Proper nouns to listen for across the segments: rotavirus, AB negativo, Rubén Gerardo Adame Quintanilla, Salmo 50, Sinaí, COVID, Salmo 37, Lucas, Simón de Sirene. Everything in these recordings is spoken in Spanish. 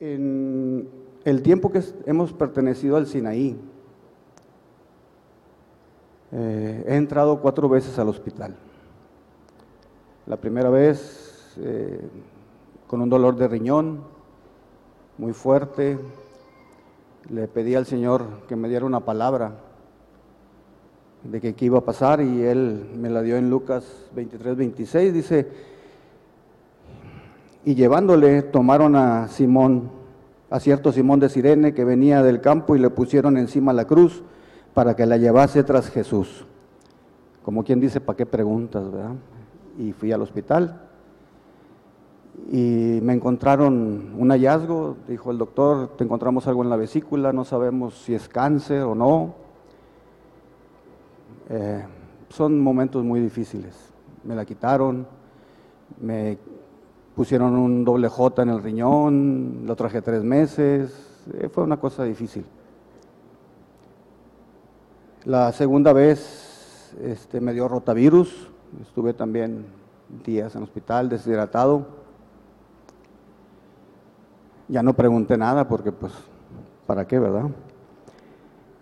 en el tiempo que hemos pertenecido al Sinaí, he entrado 4 veces al hospital. La primera vez con un dolor de riñón muy fuerte, le pedí al Señor que me diera una palabra de que qué iba a pasar, y Él me la dio en Lucas 23, 26, dice: y llevándole tomaron a Simón, a cierto Simón de Sirene, que venía del campo, y le pusieron encima la cruz para que la llevase tras Jesús. Como quien dice, ¿para qué preguntas, verdad? Y fui al hospital y me encontraron un hallazgo. Dijo el doctor: te encontramos algo en la vesícula, no sabemos si es cáncer o no. Son momentos muy difíciles. Me la quitaron, me pusieron un doble J en el riñón, lo traje 3 meses, fue una cosa difícil. La segunda vez me dio rotavirus, estuve también días en el hospital, deshidratado. Ya no pregunté nada porque, pues, ¿para qué, verdad?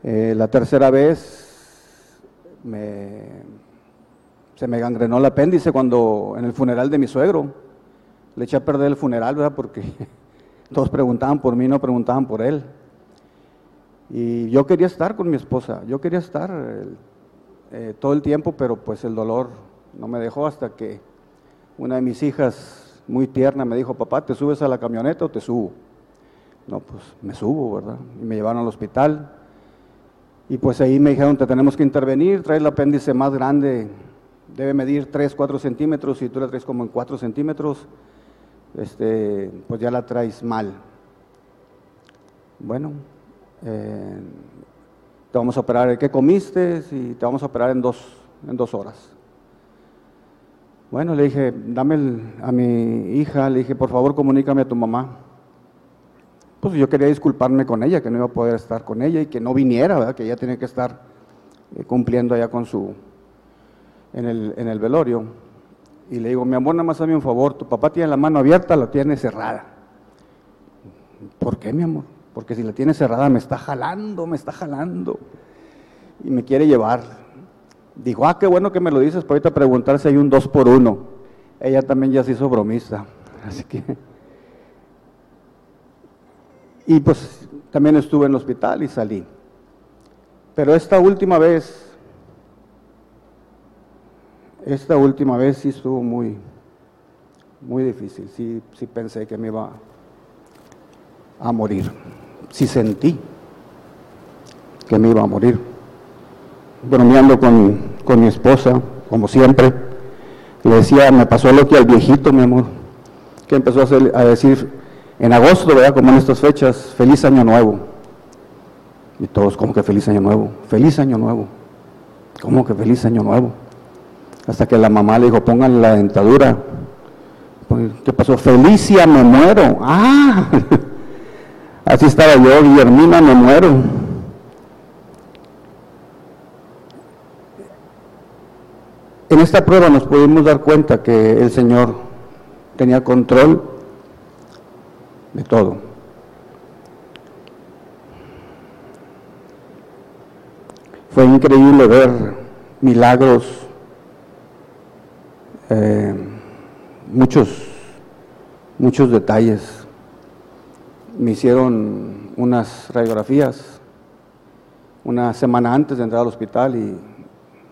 La tercera vez se me gangrenó el apéndice cuando en el funeral de mi suegro. Le eché a perder el funeral, ¿verdad? Porque todos preguntaban por mí, no preguntaban por él. Y yo quería estar con mi esposa, yo quería estar todo el tiempo, pero pues el dolor no me dejó, hasta que una de mis hijas, muy tierna, me dijo: papá, ¿te subes a la camioneta o te subo? No, pues me subo, ¿verdad? Y me llevaron al hospital. Y pues ahí me dijeron: te tenemos que intervenir, traes el apéndice más grande, debe medir 3, 4 centímetros, y tú la traes como en 4 centímetros, pues ya la traes mal. Bueno, te vamos a operar el que comiste, y te vamos a operar en 2 horas. Bueno, le dije: dame a mi hija, le dije: por favor, comunícame a tu mamá. Pues yo quería disculparme con ella, que no iba a poder estar con ella y que no viniera, ¿verdad? Que ella tenía que estar cumpliendo allá con en el velorio. Y le digo: mi amor, nada más hazme un favor, tu papá tiene la mano abierta, la tiene cerrada. ¿Por qué, mi amor? Porque si la tiene cerrada me está jalando y me quiere llevar. Dijo: ah, qué bueno que me lo dices, para ahorita preguntar si hay un 2x1. Ella también ya se hizo bromista, así que… Y pues también estuve en el hospital y salí. Pero esta última vez sí estuvo muy, muy difícil. Sí pensé que me iba a morir. Sí sentí que me iba a morir. Bromeando con mi esposa, como siempre, le decía: me pasó lo que al viejito, mi amor, que empezó a decir… En agosto, ¿verdad? Como en estas fechas: feliz año nuevo. Y todos: ¿cómo que feliz año nuevo? Feliz año nuevo. ¿Cómo que feliz año nuevo? Hasta que la mamá le dijo: pónganle la dentadura. ¿Qué pasó? Felicia, me muero. Ah, así estaba yo: Guillermina, me muero. En esta prueba nos pudimos dar cuenta que el Señor tenía control de todo. Fue increíble ver milagros, muchos detalles. Me hicieron unas radiografías una semana antes de entrar al hospital, y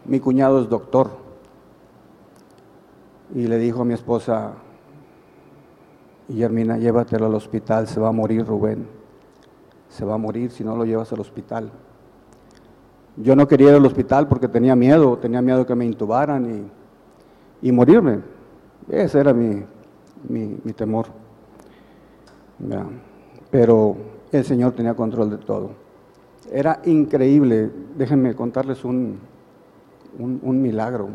mi cuñado es doctor, y le dijo a mi esposa: Guillermina, llévatelo al hospital, se va a morir Rubén, se va a morir si no lo llevas al hospital. Yo no quería ir al hospital porque tenía miedo que me intubaran y morirme. Ese era mi temor. Ya. Pero el Señor tenía control de todo. Era increíble. Déjenme contarles un milagro.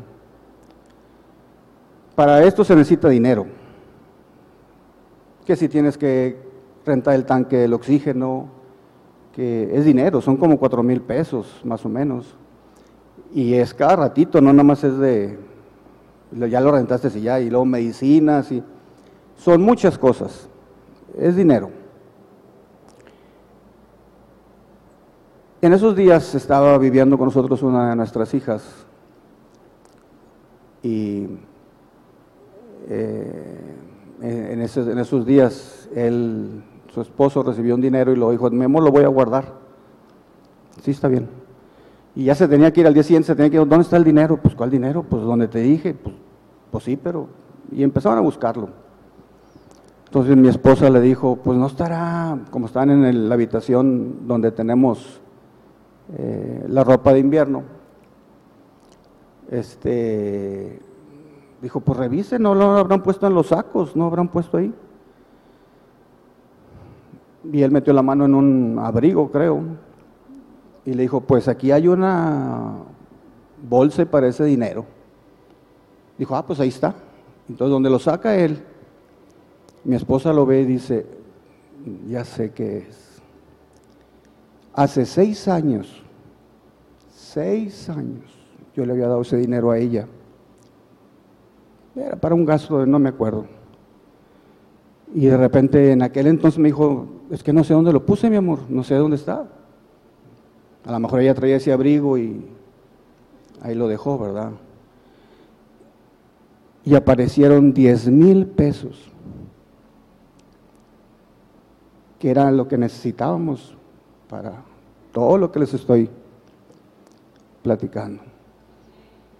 Para esto se necesita dinero. Que si tienes que rentar el tanque, el oxígeno, que es dinero, son como 4,000 pesos más o menos. Y es cada ratito, no nada más es de, ya lo rentaste y ya, y luego medicinas, y son muchas cosas, es dinero. En esos días estaba viviendo con nosotros una de nuestras hijas y en esos días su esposo recibió un dinero y lo dijo: mi amor, lo voy a guardar. Sí, está bien. Y ya se tenía que ir al día siguiente, se tenía que ir. ¿Dónde está el dinero? Pues, ¿cuál dinero? Pues, donde te dije. Pues sí, pero… Y empezaron a buscarlo. Entonces mi esposa le dijo: pues no estará, como están en la habitación donde tenemos la ropa de invierno, dijo, pues revise, no lo habrán puesto en los sacos, no lo habrán puesto ahí. Y él metió la mano en un abrigo, creo, y le dijo: pues aquí hay una bolsa para ese dinero. Dijo: ah, pues ahí está. Entonces, donde lo saca él, mi esposa lo ve y dice: ya sé qué es. Hace 6 años, 6 años, yo le había dado ese dinero a ella. Era para un gasto, no me acuerdo. Y de repente, en aquel entonces me dijo: es que no sé dónde lo puse, mi amor, no sé dónde está. A lo mejor ella traía ese abrigo y ahí lo dejó, ¿verdad? Y aparecieron 10,000 pesos, que era lo que necesitábamos para todo lo que les estoy platicando.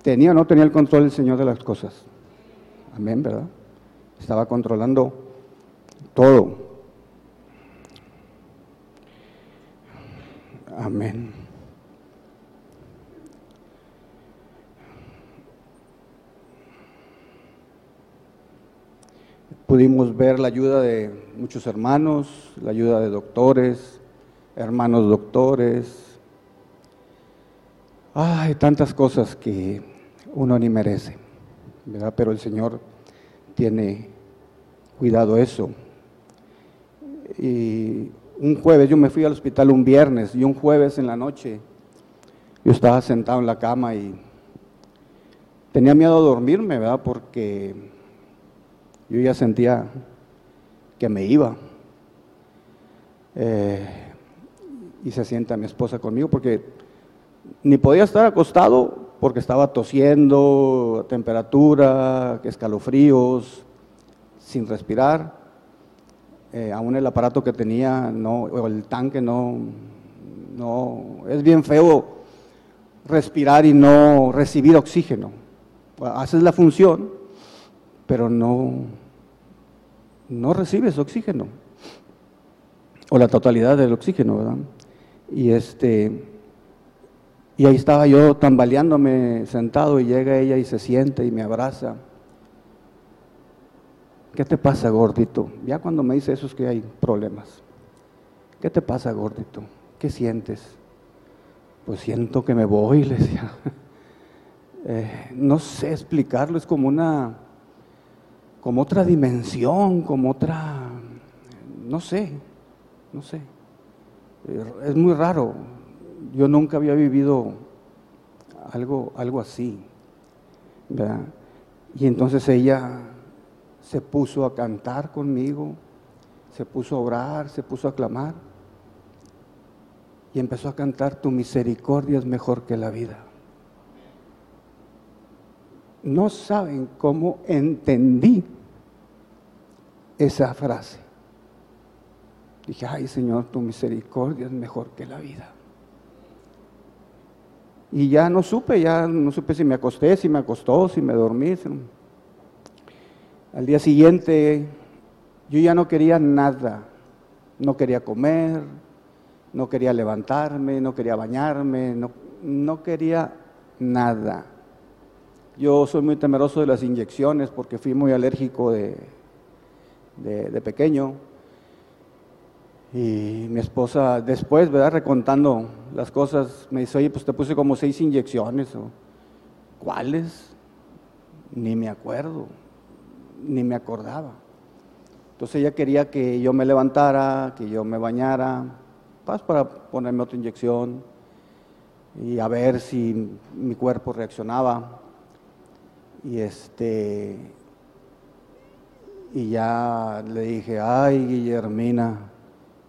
¿Tenía o no tenía el control el Señor de las cosas? Amén, ¿verdad? Estaba controlando todo. Amén. Pudimos ver la ayuda de muchos hermanos, la ayuda de doctores, hermanos doctores. Ay, tantas cosas que uno ni merece, ¿verdad? Pero el Señor tiene cuidado eso. Y un jueves, yo me fui al hospital un viernes, y un jueves en la noche yo estaba sentado en la cama y tenía miedo de dormirme, ¿verdad? Porque yo ya sentía que me iba. Y se sienta mi esposa conmigo, porque ni podía estar acostado porque estaba tosiendo, temperatura, escalofríos, sin respirar. Aún el aparato que tenía, o el tanque, es bien feo respirar y no recibir oxígeno. Haces la función, pero no recibes oxígeno, o la totalidad del oxígeno, ¿verdad? Y ahí estaba yo tambaleándome sentado, y llega ella y se sienta y me abraza. ¿Qué te pasa, gordito? Ya cuando me dice eso es que hay problemas. ¿Qué te pasa, gordito? ¿Qué sientes? Pues siento que me voy, le decía. No sé explicarlo, es como una… como otra dimensión, como otra, no sé, es muy raro, yo nunca había vivido algo así, ¿verdad? Y entonces ella se puso a cantar conmigo, se puso a orar, se puso a clamar, y empezó a cantar: tu misericordia es mejor que la vida. No saben cómo entendí esa frase. Dije: ay, Señor, tu misericordia es mejor que la vida. Y ya no supe si me acosté, si me acostó, si me dormí. Al día siguiente yo ya no quería nada, no quería comer, no quería levantarme, no quería bañarme, no quería nada. Yo soy muy temeroso de las inyecciones porque fui muy alérgico de pequeño. Y mi esposa después, ¿verdad?, recontando las cosas, me dice: oye, pues te puse como 6 inyecciones. ¿Cuáles? Ni me acuerdo, ni me acordaba. Entonces ella quería que yo me levantara, que yo me bañara, pues, para ponerme otra inyección y a ver si mi cuerpo reaccionaba. Y ya le dije: ay, Guillermina.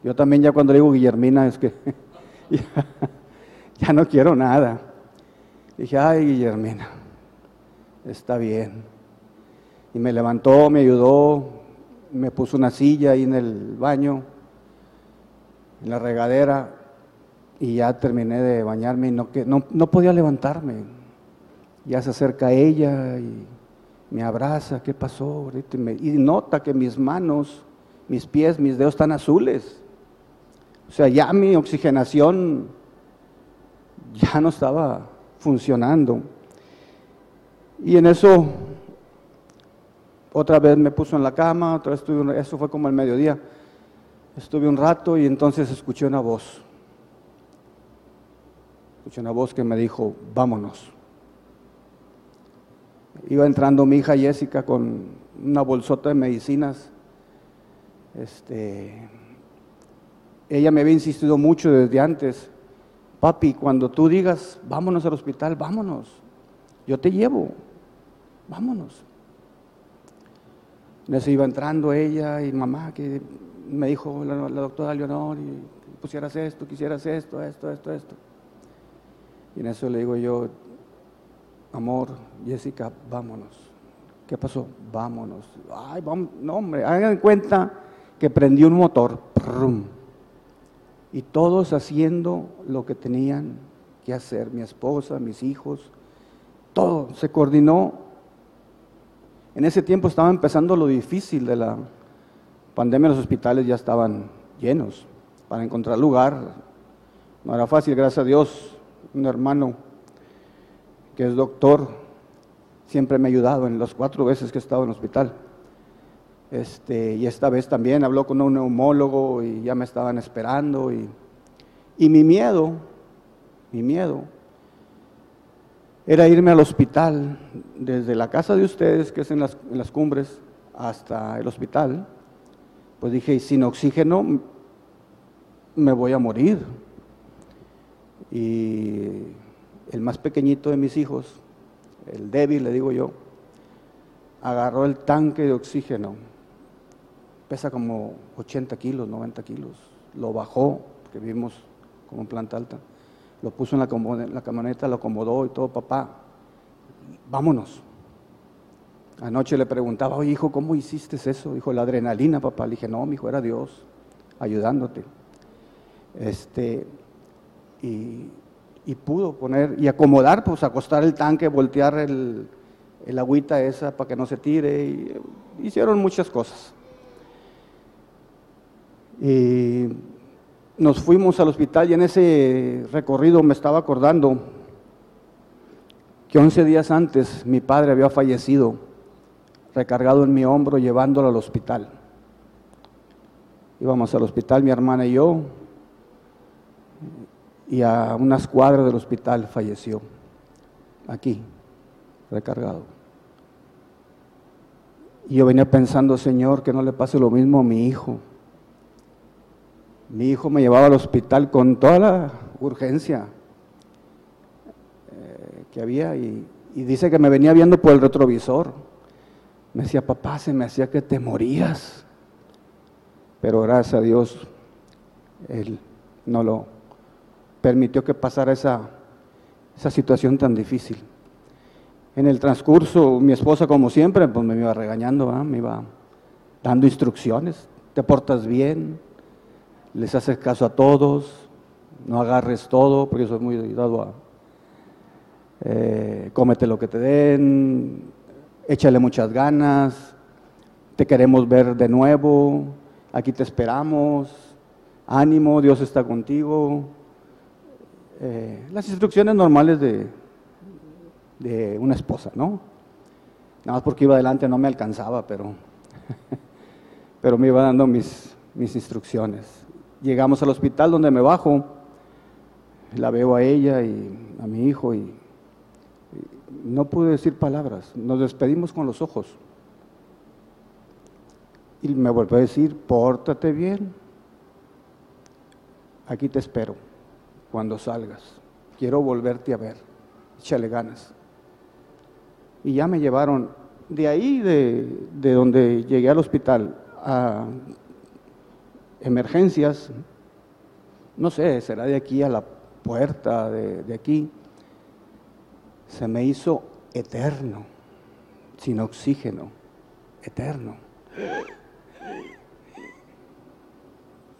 Yo también, ya cuando le digo Guillermina, es que ya no quiero nada. Dije, ay, Guillermina, está bien. Y me levantó, me ayudó, me puso una silla ahí en el baño, en la regadera, y ya terminé de bañarme y no podía levantarme. Ya se acerca ella y me abraza, ¿qué pasó? Y nota que mis manos, mis pies, mis dedos están azules. O sea, ya mi oxigenación ya no estaba funcionando. Y en eso, otra vez me puso en la cama, otra vez eso fue como al mediodía. Estuve un rato y entonces escuché una voz. Escuché una voz que me dijo, vámonos. Iba entrando mi hija Jessica con una bolsota de medicinas. Ella me había insistido mucho desde antes. Papi, cuando tú digas, vámonos al hospital, vámonos. Yo te llevo, vámonos. En eso iba entrando ella y mamá, que me dijo la doctora Leonor, y pusieras esto, quisieras esto, esto. Y en eso le digo yo, amor, Jessica, vámonos. ¿Qué pasó? Vámonos. Ay, vamos, no hombre, hagan cuenta que prendí un motor. Prum. Y todos haciendo lo que tenían que hacer, mi esposa, mis hijos, todo se coordinó. En ese tiempo estaba empezando lo difícil de la pandemia, los hospitales ya estaban llenos, para encontrar lugar no era fácil, gracias a Dios, un hermano que es doctor, siempre me ha ayudado en las 4 veces que he estado en el hospital. Y esta vez también habló con un neumólogo y ya me estaban esperando. Y mi miedo era irme al hospital, desde la casa de ustedes, que es en las cumbres, hasta el hospital. Pues dije, y sin oxígeno me voy a morir. Y el más pequeñito de mis hijos, el débil, le digo yo, agarró el tanque de oxígeno. Pesa como 80 kilos, 90 kilos. Lo bajó, que vimos como en planta alta. Lo puso en la camioneta, lo acomodó y todo, papá, vámonos. Anoche le preguntaba, oye, hijo, ¿cómo hiciste eso? Dijo, la adrenalina, papá. Le dije, no, mi hijo, era Dios ayudándote. Y pudo poner y acomodar, pues acostar el tanque, voltear el agüita esa para que no se tire. Y hicieron muchas cosas. Y nos fuimos al hospital y en ese recorrido me estaba acordando que 11 días antes mi padre había fallecido, recargado en mi hombro, llevándolo al hospital. Íbamos al hospital, mi hermana y yo, y a unas cuadras del hospital falleció, aquí, recargado. Y yo venía pensando, Señor, que no le pase lo mismo a mi hijo. Mi hijo me llevaba al hospital con toda la urgencia que había y dice que me venía viendo por el retrovisor. Me decía, papá, se me hacía que te morías. Pero gracias a Dios, Él no lo permitió que pasara esa situación tan difícil. En el transcurso, mi esposa, como siempre, pues me iba regañando, ¿eh? Me iba dando instrucciones, te portas bien, les haces caso a todos, no agarres todo, porque eso es muy dado a cómete lo que te den, échale muchas ganas, te queremos ver de nuevo, aquí te esperamos, ánimo, Dios está contigo. Las instrucciones normales de una esposa, ¿no? Nada más porque iba adelante no me alcanzaba, pero me iba dando mis instrucciones. Llegamos al hospital donde me bajo, la veo a ella y a mi hijo y no pude decir palabras, nos despedimos con los ojos. Y me volvió a decir, pórtate bien, aquí te espero cuando salgas, quiero volverte a ver, échale ganas. Y ya me llevaron de ahí, de donde llegué al hospital, a emergencias, no sé, será de aquí a la puerta de aquí, se me hizo eterno, sin oxígeno, eterno.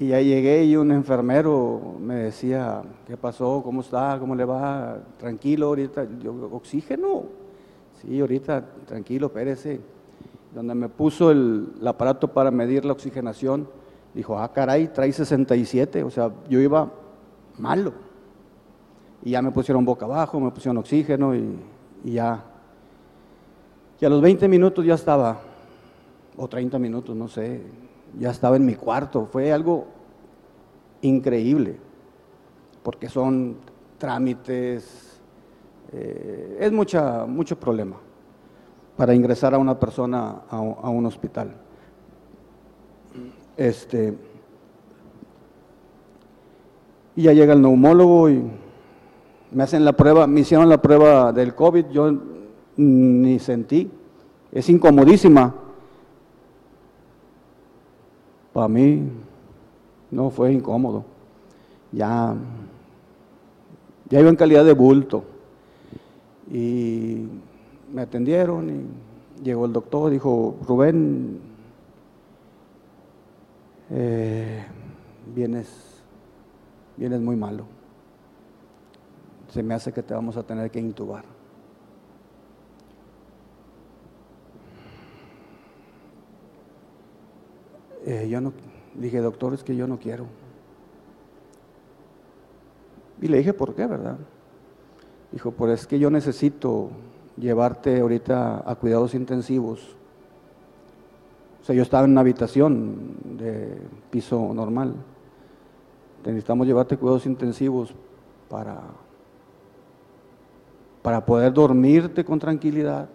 Y ya llegué y un enfermero me decía, ¿qué pasó? ¿Cómo está? ¿Cómo le va? Tranquilo, ahorita. Yo, ¿oxígeno? Sí, ahorita, tranquilo, espérese. Donde me puso el aparato para medir la oxigenación, dijo, ah, caray, trae 67, o sea, yo iba malo. Y ya me pusieron boca abajo, me pusieron oxígeno y ya. Y a los 20 minutos ya estaba, o 30 minutos, no sé, ya estaba en mi cuarto. Fue algo increíble, porque son trámites, es mucho problema para ingresar a una persona a un hospital. Y ya llega el neumólogo y me hacen la prueba, me hicieron la prueba del COVID, yo ni sentí, es incomodísima. Para mí no fue incómodo, ya iba en calidad de bulto. Y me atendieron y llegó el doctor, dijo, Rubén, vienes muy malo, se me hace que te vamos a tener que intubar. Yo no, dije, doctor, es que yo no quiero. Y le dije, ¿por qué, verdad? Dijo, pues es que yo necesito llevarte ahorita a cuidados intensivos. O sea, yo estaba en una habitación de piso normal. Necesitamos llevarte a cuidados intensivos para poder dormirte con tranquilidad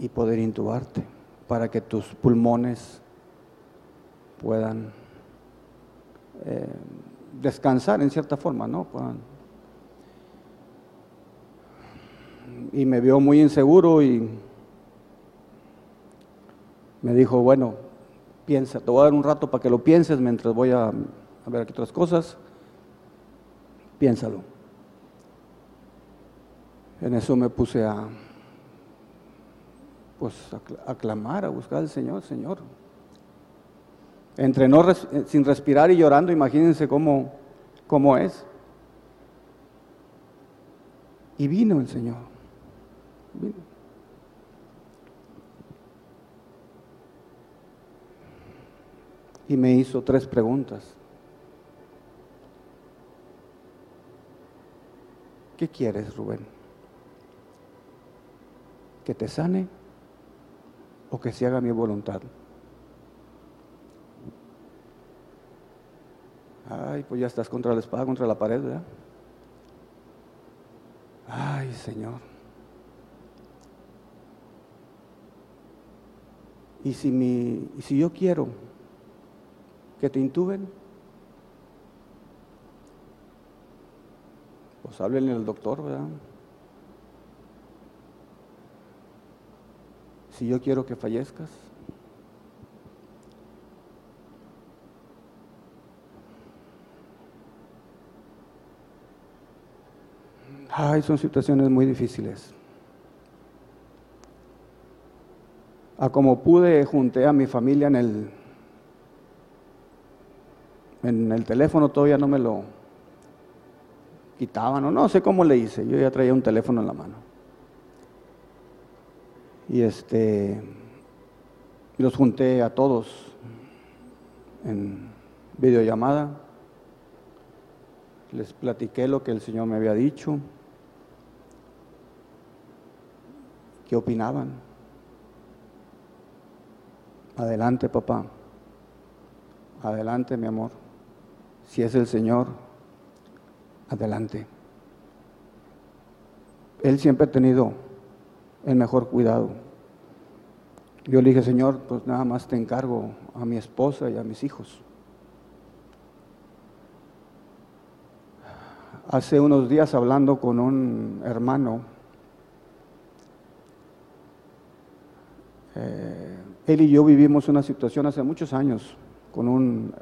y poder intubarte, para que tus pulmones puedan descansar en cierta forma, ¿no? Y me vio muy inseguro y me dijo, bueno, piensa, te voy a dar un rato para que lo pienses mientras voy a ver aquí otras cosas, piénsalo. En eso me puse a clamar, a buscar al Señor, Señor. Entre no sin respirar y llorando, imagínense cómo es. Y vino el Señor. Vino. Y me hizo 3 preguntas. ¿Qué quieres, Rubén? ¿Que te sane o que se haga mi voluntad? Ay, pues ya estás contra la espada, contra la pared, ¿verdad? Ay, Señor. ¿Y si yo quiero que te intuben? Pues háblenle al doctor, ¿verdad? Si yo quiero que fallezcas. Ay, son situaciones muy difíciles. A como pude, junté a mi familia en el teléfono, todavía no me lo quitaban, o no sé cómo le hice, yo ya traía un teléfono en la mano. Y los junté a todos en videollamada, les platiqué lo que el Señor me había dicho. ¿Qué opinaban? Adelante, papá. Adelante, mi amor. Si es el Señor, adelante. Él siempre ha tenido el mejor cuidado. Yo le dije, Señor, pues nada más te encargo a mi esposa y a mis hijos. Hace unos días, hablando con un hermano, él y yo vivimos una situación hace muchos años con un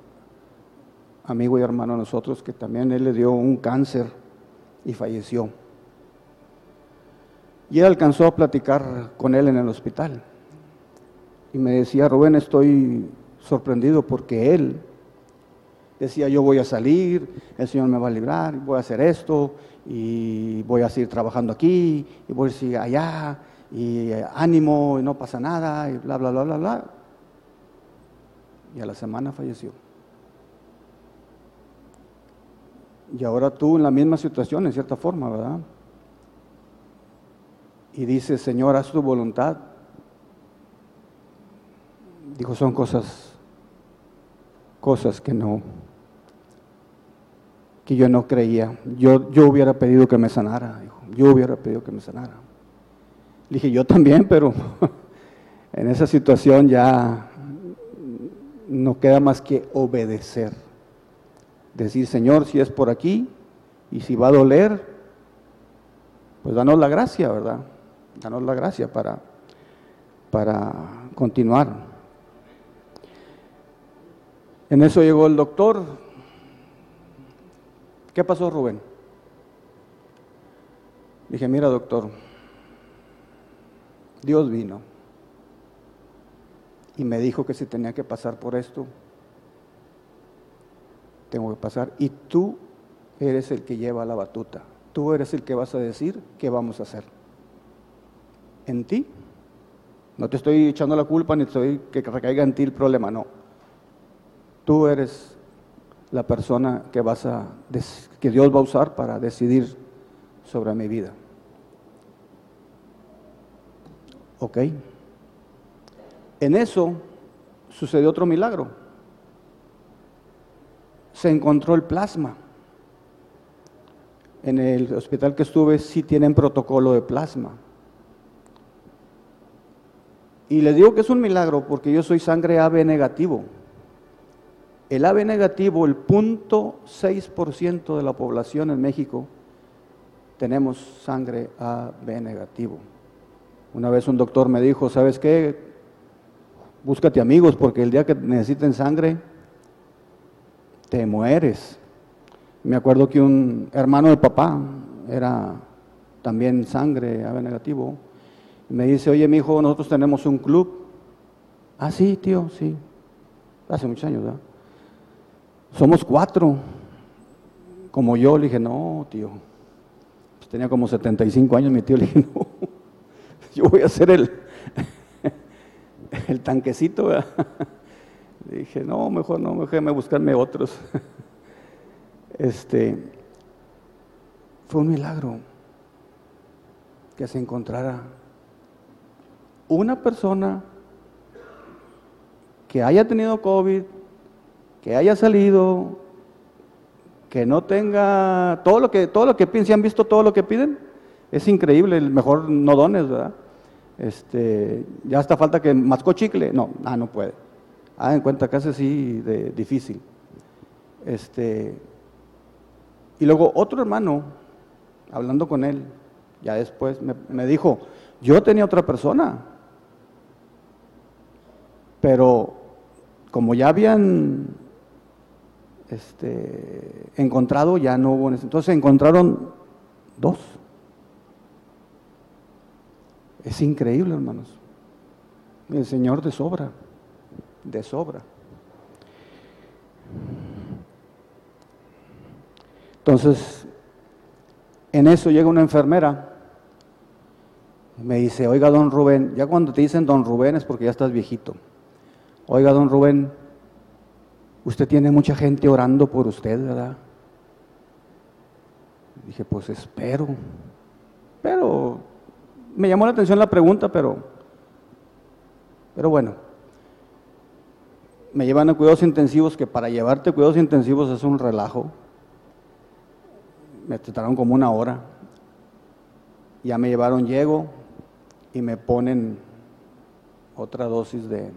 amigo y hermano a nosotros, que también él le dio un cáncer y falleció. Y él alcanzó a platicar con él en el hospital. Y me decía: Rubén, estoy sorprendido porque él decía, yo voy a salir, el Señor me va a librar, voy a hacer esto, y voy a seguir trabajando aquí, y voy a seguir allá, y ánimo, y no pasa nada, y bla, bla, bla, bla, bla. Y a la semana falleció. Y ahora tú en la misma situación, en cierta forma, ¿verdad? Y dice: Señor, haz tu voluntad. Dijo: son cosas que yo no creía. Yo hubiera pedido que me sanara. Dijo, yo hubiera pedido que me sanara. Le dije: yo también, pero en esa situación ya no queda más que obedecer. Decir: Señor, si es por aquí y si va a doler, pues danos la gracia, ¿verdad? Danos la gracia para continuar. En eso llegó el doctor. ¿Qué pasó, Rubén? Dije: mira, doctor, Dios vino y me dijo que si tenía que pasar por esto, tengo que pasar, y tú eres el que lleva la batuta. Tú eres el que vas a decir qué vamos a hacer. En ti. No te estoy echando la culpa, ni estoy que recaiga en ti el problema, no. Tú eres la persona que Dios va a usar para decidir sobre mi vida. Ok. En eso sucedió otro milagro. Se encontró el plasma. En el hospital que estuve sí tienen protocolo de plasma. Y les digo que es un milagro porque yo soy sangre AB negativo. El AB negativo, el 0.6% de la población en México, tenemos sangre AB negativo. Una vez un doctor me dijo: ¿sabes qué? Búscate amigos porque el día que necesiten sangre, te mueres. Me acuerdo que un hermano de papá era también sangre AB negativo. Me dice: oye, mi hijo, nosotros tenemos un club. Ah, sí, tío, sí. Hace muchos años, ¿verdad? Somos 4. Como yo, le dije: no, tío. Pues tenía como 75 años mi tío, le dije: no. Yo voy a hacer el tanquecito, ¿verdad? Le dije: no, mejor no, déjame buscarme otros. Fue un milagro que se encontrara una persona que haya tenido COVID, que haya salido, que no tenga todo lo que piden. ¿Sí han visto todo lo que piden? Es increíble. Mejor no dones, ¿verdad? Ya hasta falta que mascó chicle. No, no puede. Ah, en cuenta casi sí de difícil. Y luego otro hermano, hablando con él, ya después me dijo: yo tenía otra persona, pero como ya habían encontrado, ya no hubo. Entonces encontraron 2. Es increíble, hermanos. El Señor de sobra, de sobra. Entonces, en eso llega una enfermera y me dice: oiga, don Rubén. Ya cuando te dicen don Rubén es porque ya estás viejito. Oiga, don Rubén, usted tiene mucha gente orando por usted, ¿verdad? Dije: pues espero. Pero me llamó la atención la pregunta, pero bueno. Me llevan a cuidados intensivos, que para llevarte a cuidados intensivos es un relajo. Me trataron como una hora, ya me llevaron, llego y me ponen otra dosis de…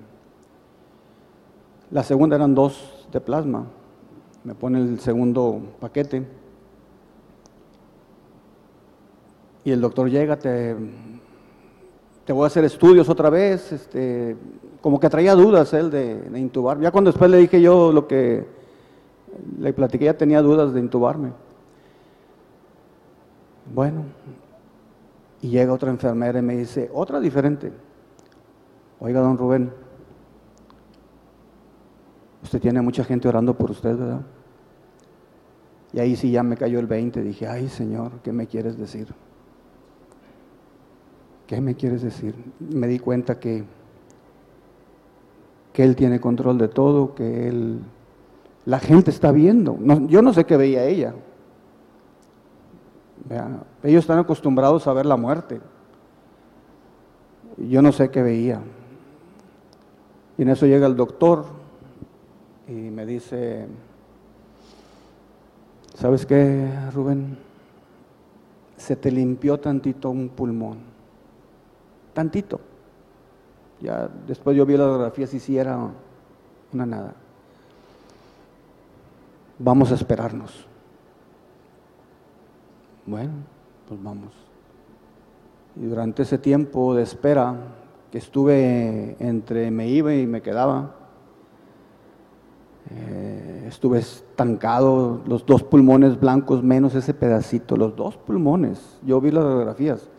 La segunda eran 2 de plasma, me ponen el segundo paquete y el doctor llega: te voy a hacer estudios otra vez, como que traía dudas él de intubar. Ya cuando después le dije yo lo que Le platiqué, ya tenía dudas de intubarme. Bueno, y llega otra enfermera y me dice, otra diferente. Oiga, don Rubén, usted tiene mucha gente orando por usted, ¿verdad? Y ahí sí ya me cayó el 20, dije, ay Señor, ¿qué me quieres decir? ¿Qué me quieres decir? Me di cuenta que Él tiene control de todo, que Él, la gente está viendo. No, yo no sé qué veía ella. ¿Vean? Ellos están acostumbrados a ver la muerte. Yo no sé qué veía. Y en eso llega el doctor y me dice, ¿sabes qué, Rubén? Se te limpió tantito un pulmón. Tantito. Ya después yo vi la radiografía, si sí era una nada. Vamos a esperarnos. Bueno, pues vamos. Y durante ese tiempo de espera, que estuve entre me iba y me quedaba, estuve estancado, los dos pulmones blancos menos ese pedacito, los dos pulmones. Yo vi las radiografías.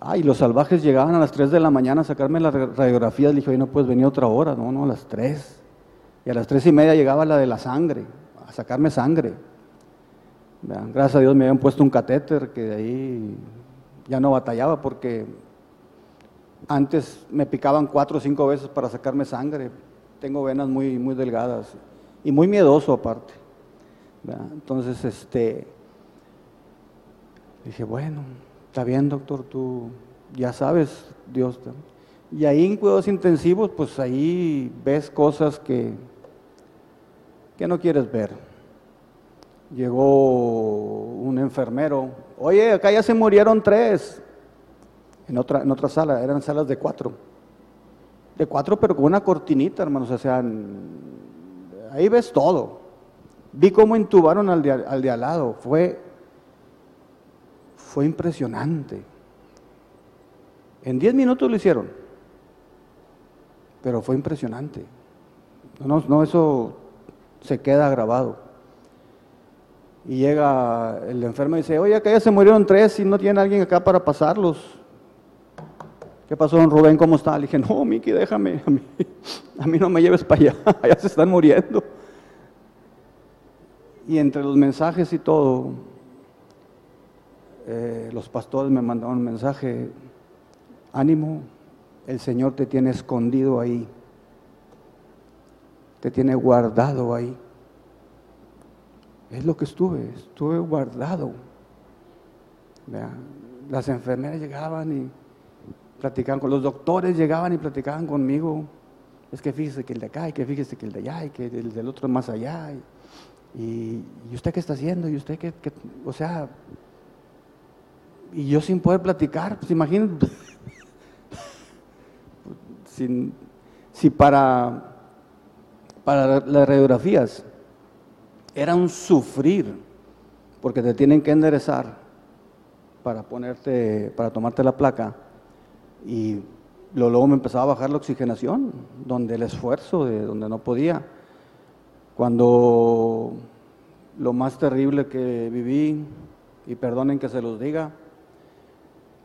Ay, los salvajes llegaban a las 3 de la mañana a sacarme las radiografías. Le dije, oye, no puedes venir otra hora. No, no, a las 3. Y a las 3:30 llegaba la de la sangre, a sacarme sangre. Gracias a Dios me habían puesto un catéter que de ahí ya no batallaba, porque antes me picaban 4 o 5 veces para sacarme sangre. Tengo venas muy, muy delgadas y muy miedoso aparte. Entonces, dije, bueno, está bien, doctor, tú ya sabes, Dios. Y ahí en cuidados intensivos, pues ahí ves cosas que no quieres ver. Llegó un enfermero, oye, acá ya se murieron 3. En otra sala, eran salas de 4. De 4, pero con una cortinita, hermanos, o sea, ahí ves todo. Vi cómo intubaron al de al lado, fue impresionante. En 10 minutos lo hicieron, pero fue impresionante. No, eso se queda grabado. Y llega el enfermo y dice, oye, acá ya se murieron 3 y no tiene alguien acá para pasarlos. ¿Qué pasó, don Rubén? ¿Cómo está? Le dije, no, Miki, déjame, a mí no me lleves para allá, ya se están muriendo. Y entre los mensajes y todo, los pastores me mandaron un mensaje, ánimo, el Señor te tiene escondido ahí, te tiene guardado ahí. Es lo que estuve guardado. Vean, las enfermeras llegaban y platicaban con los doctores, llegaban y platicaban conmigo. Es que fíjese que el de acá, y que fíjese que el de allá, y que el del otro más allá. ¿Y usted qué está haciendo? ¿Y usted qué? O sea, y yo sin poder platicar, pues imagínense. Si para las radiografías era un sufrir, porque te tienen que enderezar para tomarte la placa. Y luego me empezaba a bajar la oxigenación, donde el esfuerzo, donde no podía. Cuando lo más terrible que viví, y perdonen que se los diga,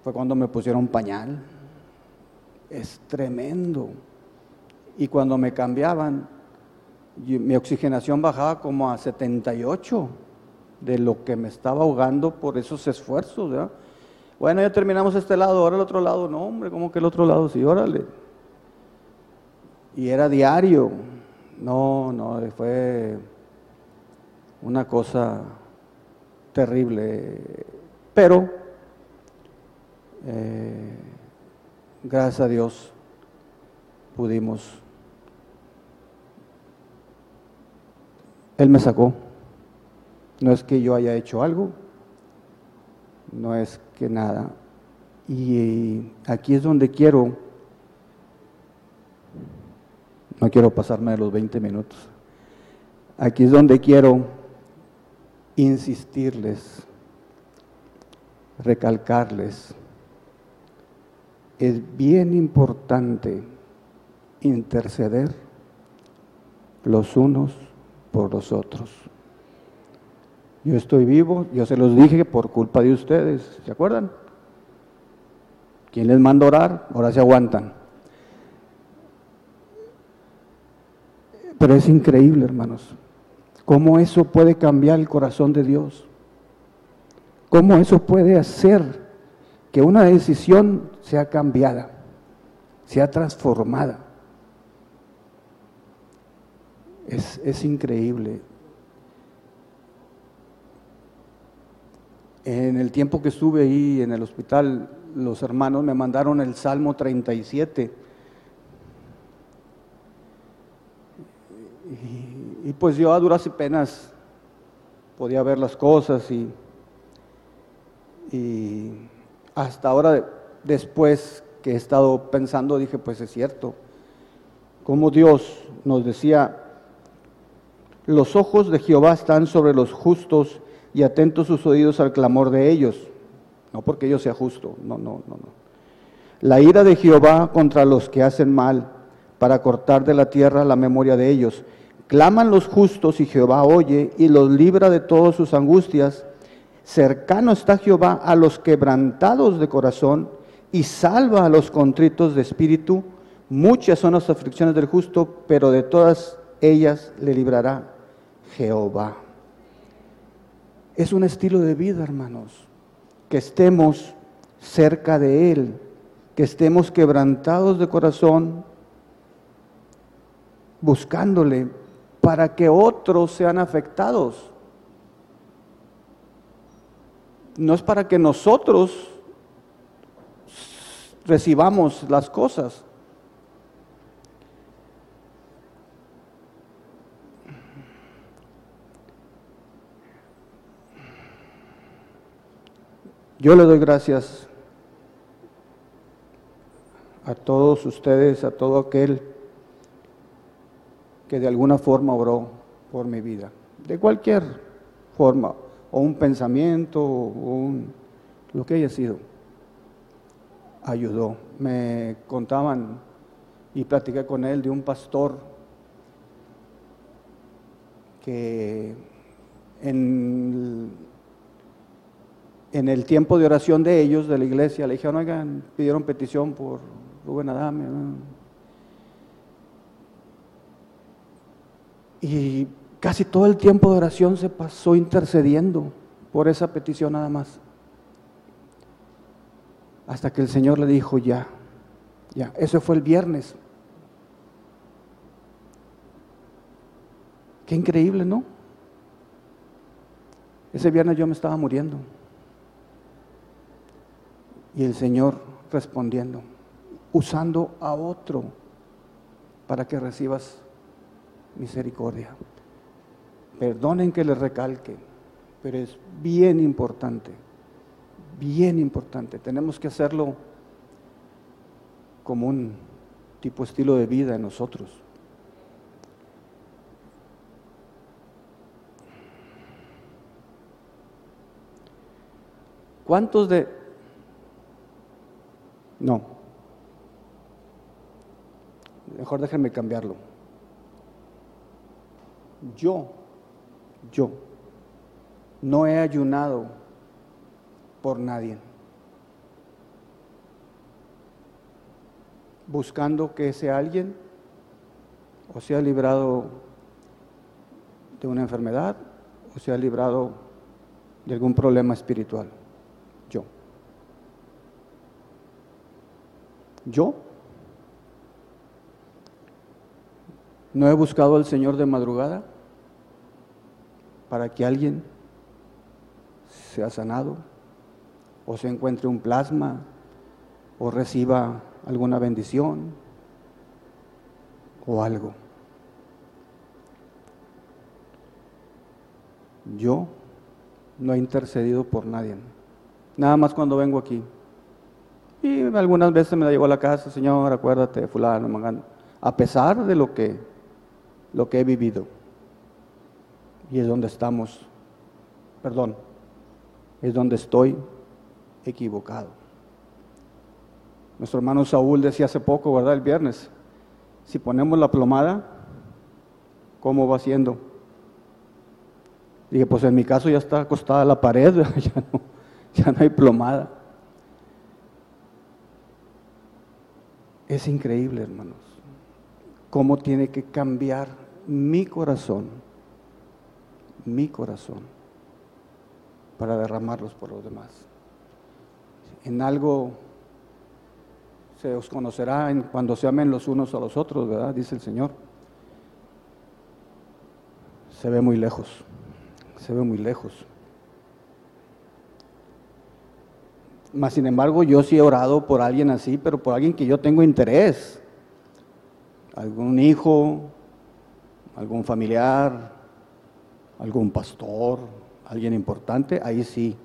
fue cuando me pusieron pañal. Es tremendo. Y cuando me cambiaban, mi oxigenación bajaba como a 78 de lo que me estaba ahogando por esos esfuerzos, ¿verdad? Bueno, ya terminamos este lado, ahora el otro lado. No, hombre, ¿cómo que el otro lado? Sí, órale. Y era diario. No, fue una cosa terrible. Pero, gracias a Dios, pudimos. Él me sacó. No es que yo haya hecho algo. No es que nada. Y aquí es donde no quiero pasarme de los 20 minutos, aquí es donde quiero insistirles, recalcarles, es bien importante interceder los unos por nosotros. Yo estoy vivo, yo se los dije por culpa de ustedes, ¿se acuerdan? ¿Quién les manda a orar? Ahora se aguantan. Pero es increíble, hermanos, cómo eso puede cambiar el corazón de Dios. Cómo eso puede hacer que una decisión sea cambiada, sea transformada. Es increíble. En el tiempo que estuve ahí en el hospital, los hermanos me mandaron el Salmo 37. Y pues yo a duras y penas podía ver las cosas y hasta ahora, después que he estado pensando, dije, pues es cierto, como Dios nos decía, los ojos de Jehová están sobre los justos y atentos sus oídos al clamor de ellos. No porque yo sea justo, no. La ira de Jehová contra los que hacen mal, para cortar de la tierra la memoria de ellos. Claman los justos y Jehová oye y los libra de todas sus angustias. Cercano está Jehová a los quebrantados de corazón y salva a los contritos de espíritu. Muchas son las aflicciones del justo, pero de todas ellas le librará Jehová. Es un estilo de vida, hermanos, que estemos cerca de Él, que estemos quebrantados de corazón, buscándole para que otros sean afectados. No es para que nosotros recibamos las cosas. Yo le doy gracias a todos ustedes, a todo aquel que de alguna forma oró por mi vida, de cualquier forma, o un pensamiento, lo que haya sido, ayudó. Me contaban y platiqué con él de un pastor que en el tiempo de oración de ellos, de la iglesia, le dijeron, oigan, pidieron petición por Rubén Adame. Y casi todo el tiempo de oración se pasó intercediendo por esa petición nada más. Hasta que el Señor le dijo, ya. Eso fue el viernes. Qué increíble, ¿no? Ese viernes yo me estaba muriendo. Y el Señor respondiendo, usando a otro para que recibas misericordia. Perdonen que les recalque, pero es bien importante, bien importante. Tenemos que hacerlo como un tipo estilo de vida en nosotros. ¿Cuántos de... No, mejor déjenme cambiarlo. Yo no he ayunado por nadie, buscando que ese alguien o sea librado de una enfermedad o sea librado de algún problema espiritual. Yo no he buscado al Señor de madrugada para que alguien sea sanado o se encuentre un plasma o reciba alguna bendición o algo. Yo no he intercedido por nadie, nada más cuando vengo aquí. Y algunas veces me la llevo a la casa, Señor, acuérdate, fulano, mangano, a pesar de lo que he vivido. Y es donde estamos, perdón, es donde estoy equivocado. Nuestro hermano Saúl decía hace poco, ¿verdad?, el viernes, si ponemos la plomada, ¿cómo va siendo? Dije, pues en mi caso ya está acostada la pared, ya no hay plomada. Es increíble, hermanos, cómo tiene que cambiar mi corazón, para derramarlos por los demás. En algo se os conocerá en cuando se amen los unos a los otros, ¿verdad? Dice el Señor. Se ve muy lejos, se ve muy lejos. Mas sin embargo, yo sí he orado por alguien así, pero por alguien que yo tengo interés. Algún hijo, algún familiar, algún pastor, alguien importante, ahí sí.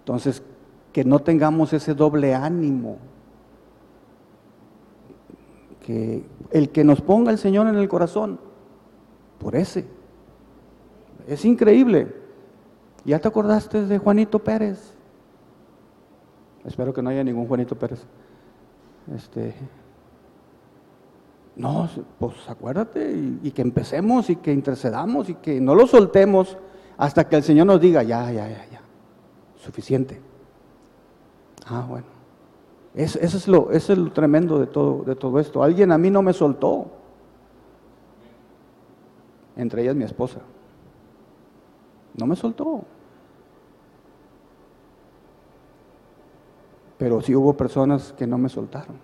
Entonces, que no tengamos ese doble ánimo. Que el que nos ponga el Señor en el corazón, por ese. Es increíble. ¿Ya te acordaste de Juanito Pérez? Espero que no haya ningún Juanito Pérez. No, pues acuérdate y que empecemos y que intercedamos y que no lo soltemos hasta que el Señor nos diga, ya, suficiente. Ah, bueno, eso es lo tremendo de todo esto. Alguien a mí no me soltó, entre ellas mi esposa, no me soltó. Pero sí hubo personas que no me soltaron.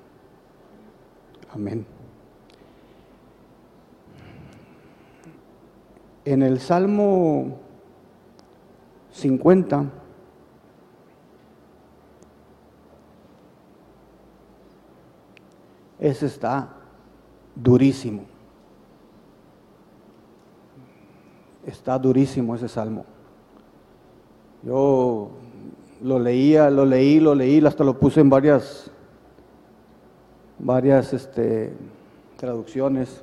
Amén. En el Salmo 50, ese está durísimo. Está durísimo ese salmo. Yo lo leí, hasta lo puse en varias traducciones.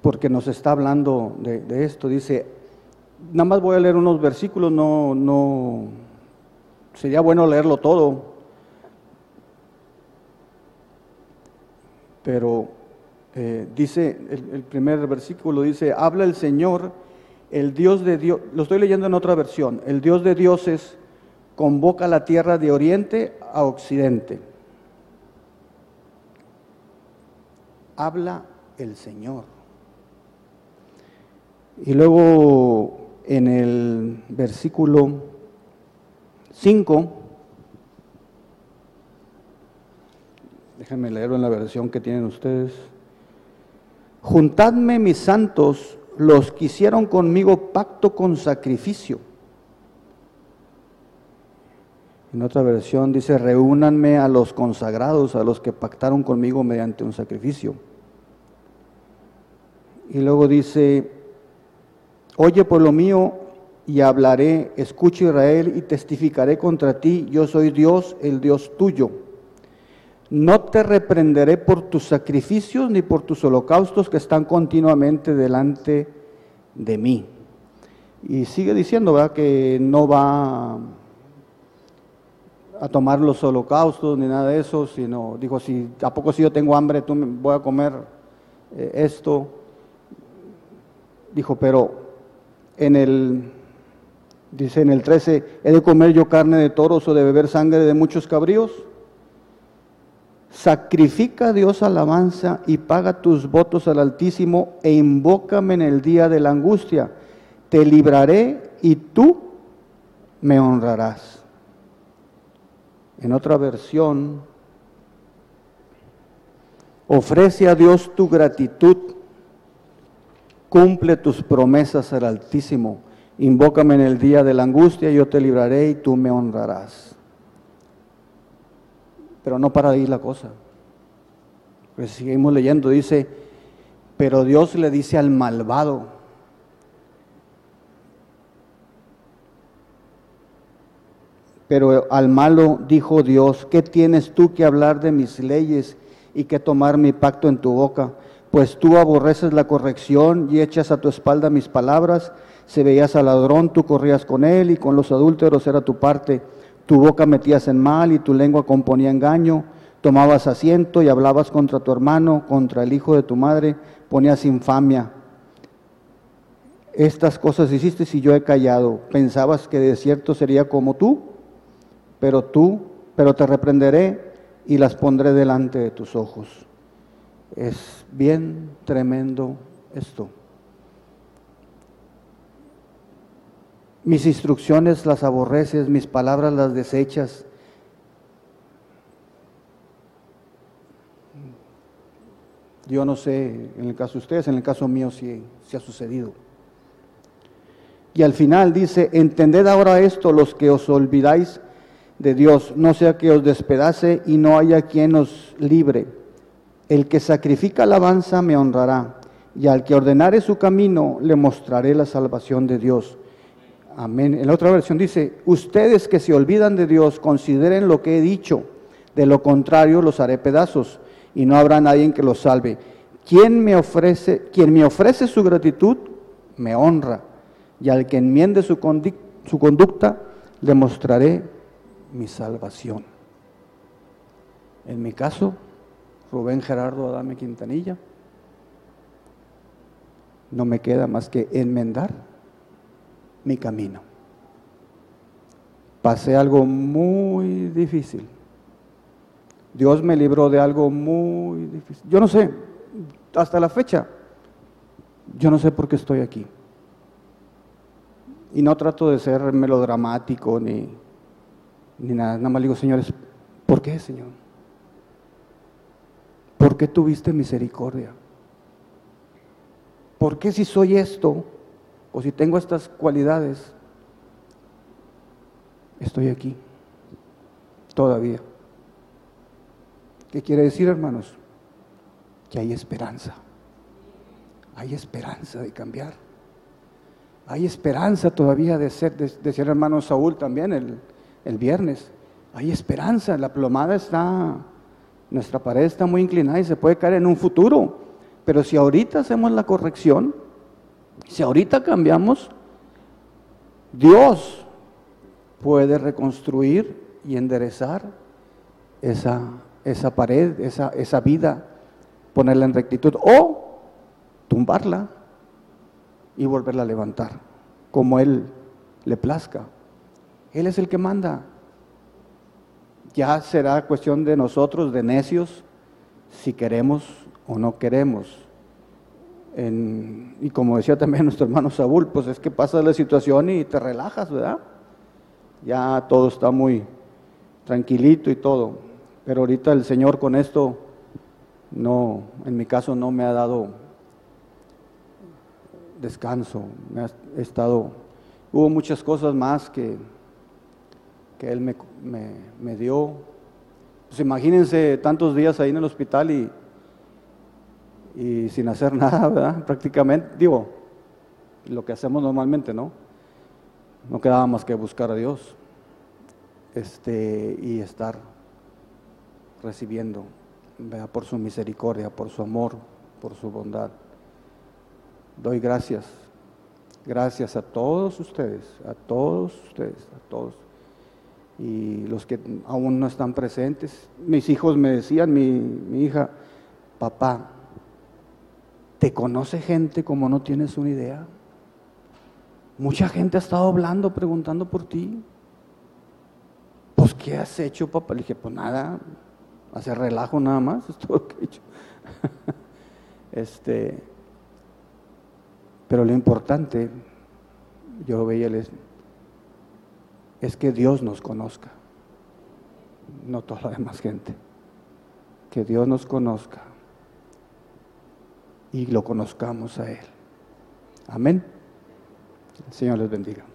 Porque nos está hablando de esto, dice, nada más voy a leer unos versículos, no sería bueno leerlo todo, pero dice, el primer versículo dice, habla el Señor, el Dios de Dios, lo estoy leyendo en otra versión, el Dios de dioses convoca la tierra de oriente a occidente. Habla el Señor. Y luego en el versículo 5, déjenme leerlo en la versión que tienen ustedes. Juntadme mis santos, los que hicieron conmigo pacto con sacrificio. En otra versión dice, reúnanme a los consagrados, a los que pactaron conmigo mediante un sacrificio. Y luego dice, oye pueblo mío, y hablaré, escucha Israel, y testificaré contra ti, yo soy Dios, el Dios tuyo. No te reprenderé por tus sacrificios, ni por tus holocaustos que están continuamente delante de mí. Y sigue diciendo, ¿verdad?, que no va a tomar los holocaustos, ni nada de eso, sino, dijo, ¿a poco si yo tengo hambre, tú me voy a comer esto? Dijo, pero... dice en el 13, ¿he de comer yo carne de toros o de beber sangre de muchos cabríos? Sacrifica a Dios alabanza y paga tus votos al Altísimo e invócame en el día de la angustia. Te libraré y tú me honrarás. En otra versión, ofrece a Dios tu gratitud. Cumple tus promesas al Altísimo, invócame en el día de la angustia, yo te libraré y tú me honrarás. Pero no para ahí la cosa. Pues seguimos leyendo, dice, pero Dios le dice al malvado, pero al malo dijo Dios, ¿qué tienes tú que hablar de mis leyes y que tomar mi pacto en tu boca? Pues tú aborreces la corrección y echas a tu espalda mis palabras. Si veías al ladrón, tú corrías con él y con los adúlteros era tu parte. Tu boca metías en mal y tu lengua componía engaño. tomabas asiento y hablabas contra tu hermano, contra el hijo de tu madre, ponías infamia. Estas cosas hiciste y yo he callado. Pensabas que de cierto sería como tú, pero te reprenderé y las pondré delante de tus ojos. Es bien tremendo esto. Mis instrucciones las aborreces, mis palabras las desechas. Yo no sé, en el caso de ustedes, en el caso mío sí ha sucedido. Y al final dice, entended ahora esto, los que os olvidáis de Dios, no sea que os despedace y no haya quien os libre. El que sacrifica alabanza me honrará, y al que ordenare su camino le mostraré la salvación de Dios. Amén. En la otra versión dice, ustedes que se olvidan de Dios, consideren lo que he dicho, de lo contrario los haré pedazos, y no habrá nadie que los salve. Quien me ofrece su gratitud, me honra, y al que enmiende su conducta, le mostraré mi salvación. En mi caso, Rubén Gerardo Adame Quintanilla, no me queda más que enmendar mi camino. Pasé algo muy difícil. Dios me libró de algo muy difícil. Yo no sé, hasta la fecha, yo no sé por qué estoy aquí. Y no trato de ser melodramático ni nada. Nada más digo, señores, ¿por qué, Señor? ¿Por qué tuviste misericordia? ¿Por qué si soy esto, o si tengo estas cualidades, estoy aquí todavía? ¿Qué quiere decir, hermanos? Que hay esperanza de cambiar, hay esperanza todavía de ser, decía el hermano Saúl también el viernes, hay esperanza, la plomada está, nuestra pared está muy inclinada y se puede caer en un futuro, pero si ahorita hacemos la corrección, si ahorita cambiamos, Dios puede reconstruir y enderezar esa pared, esa vida, ponerla en rectitud o tumbarla y volverla a levantar, como Él le plazca. Él es el que manda. Ya será cuestión de nosotros, de necios, si queremos o no queremos. Y como decía también nuestro hermano Saúl, pues es que pasa la situación y te relajas, ¿verdad? Ya todo está muy tranquilito y todo. Pero ahorita el Señor con esto, no, en mi caso no me ha dado descanso, hubo muchas cosas más que Él me dio. Pues imagínense tantos días ahí en el hospital y sin hacer nada, ¿verdad? Prácticamente, digo, lo que hacemos normalmente, ¿no? No quedaba más que buscar a Dios y estar recibiendo, ¿verdad? Por su misericordia, por su amor, por su bondad. Doy gracias, gracias a todos ustedes, a todos ustedes, a todos. Y los que aún no están presentes, mis hijos me decían, mi hija, papá, ¿te conoce gente como no tienes una idea? Mucha gente ha estado hablando, preguntando por ti. Pues, ¿qué has hecho, papá? Le dije, pues nada, hacer relajo nada más, es todo lo que he hecho. Pero lo importante, yo veía, es que Dios nos conozca, no toda la demás gente, que Dios nos conozca y lo conozcamos a Él. Amén. El Señor les bendiga.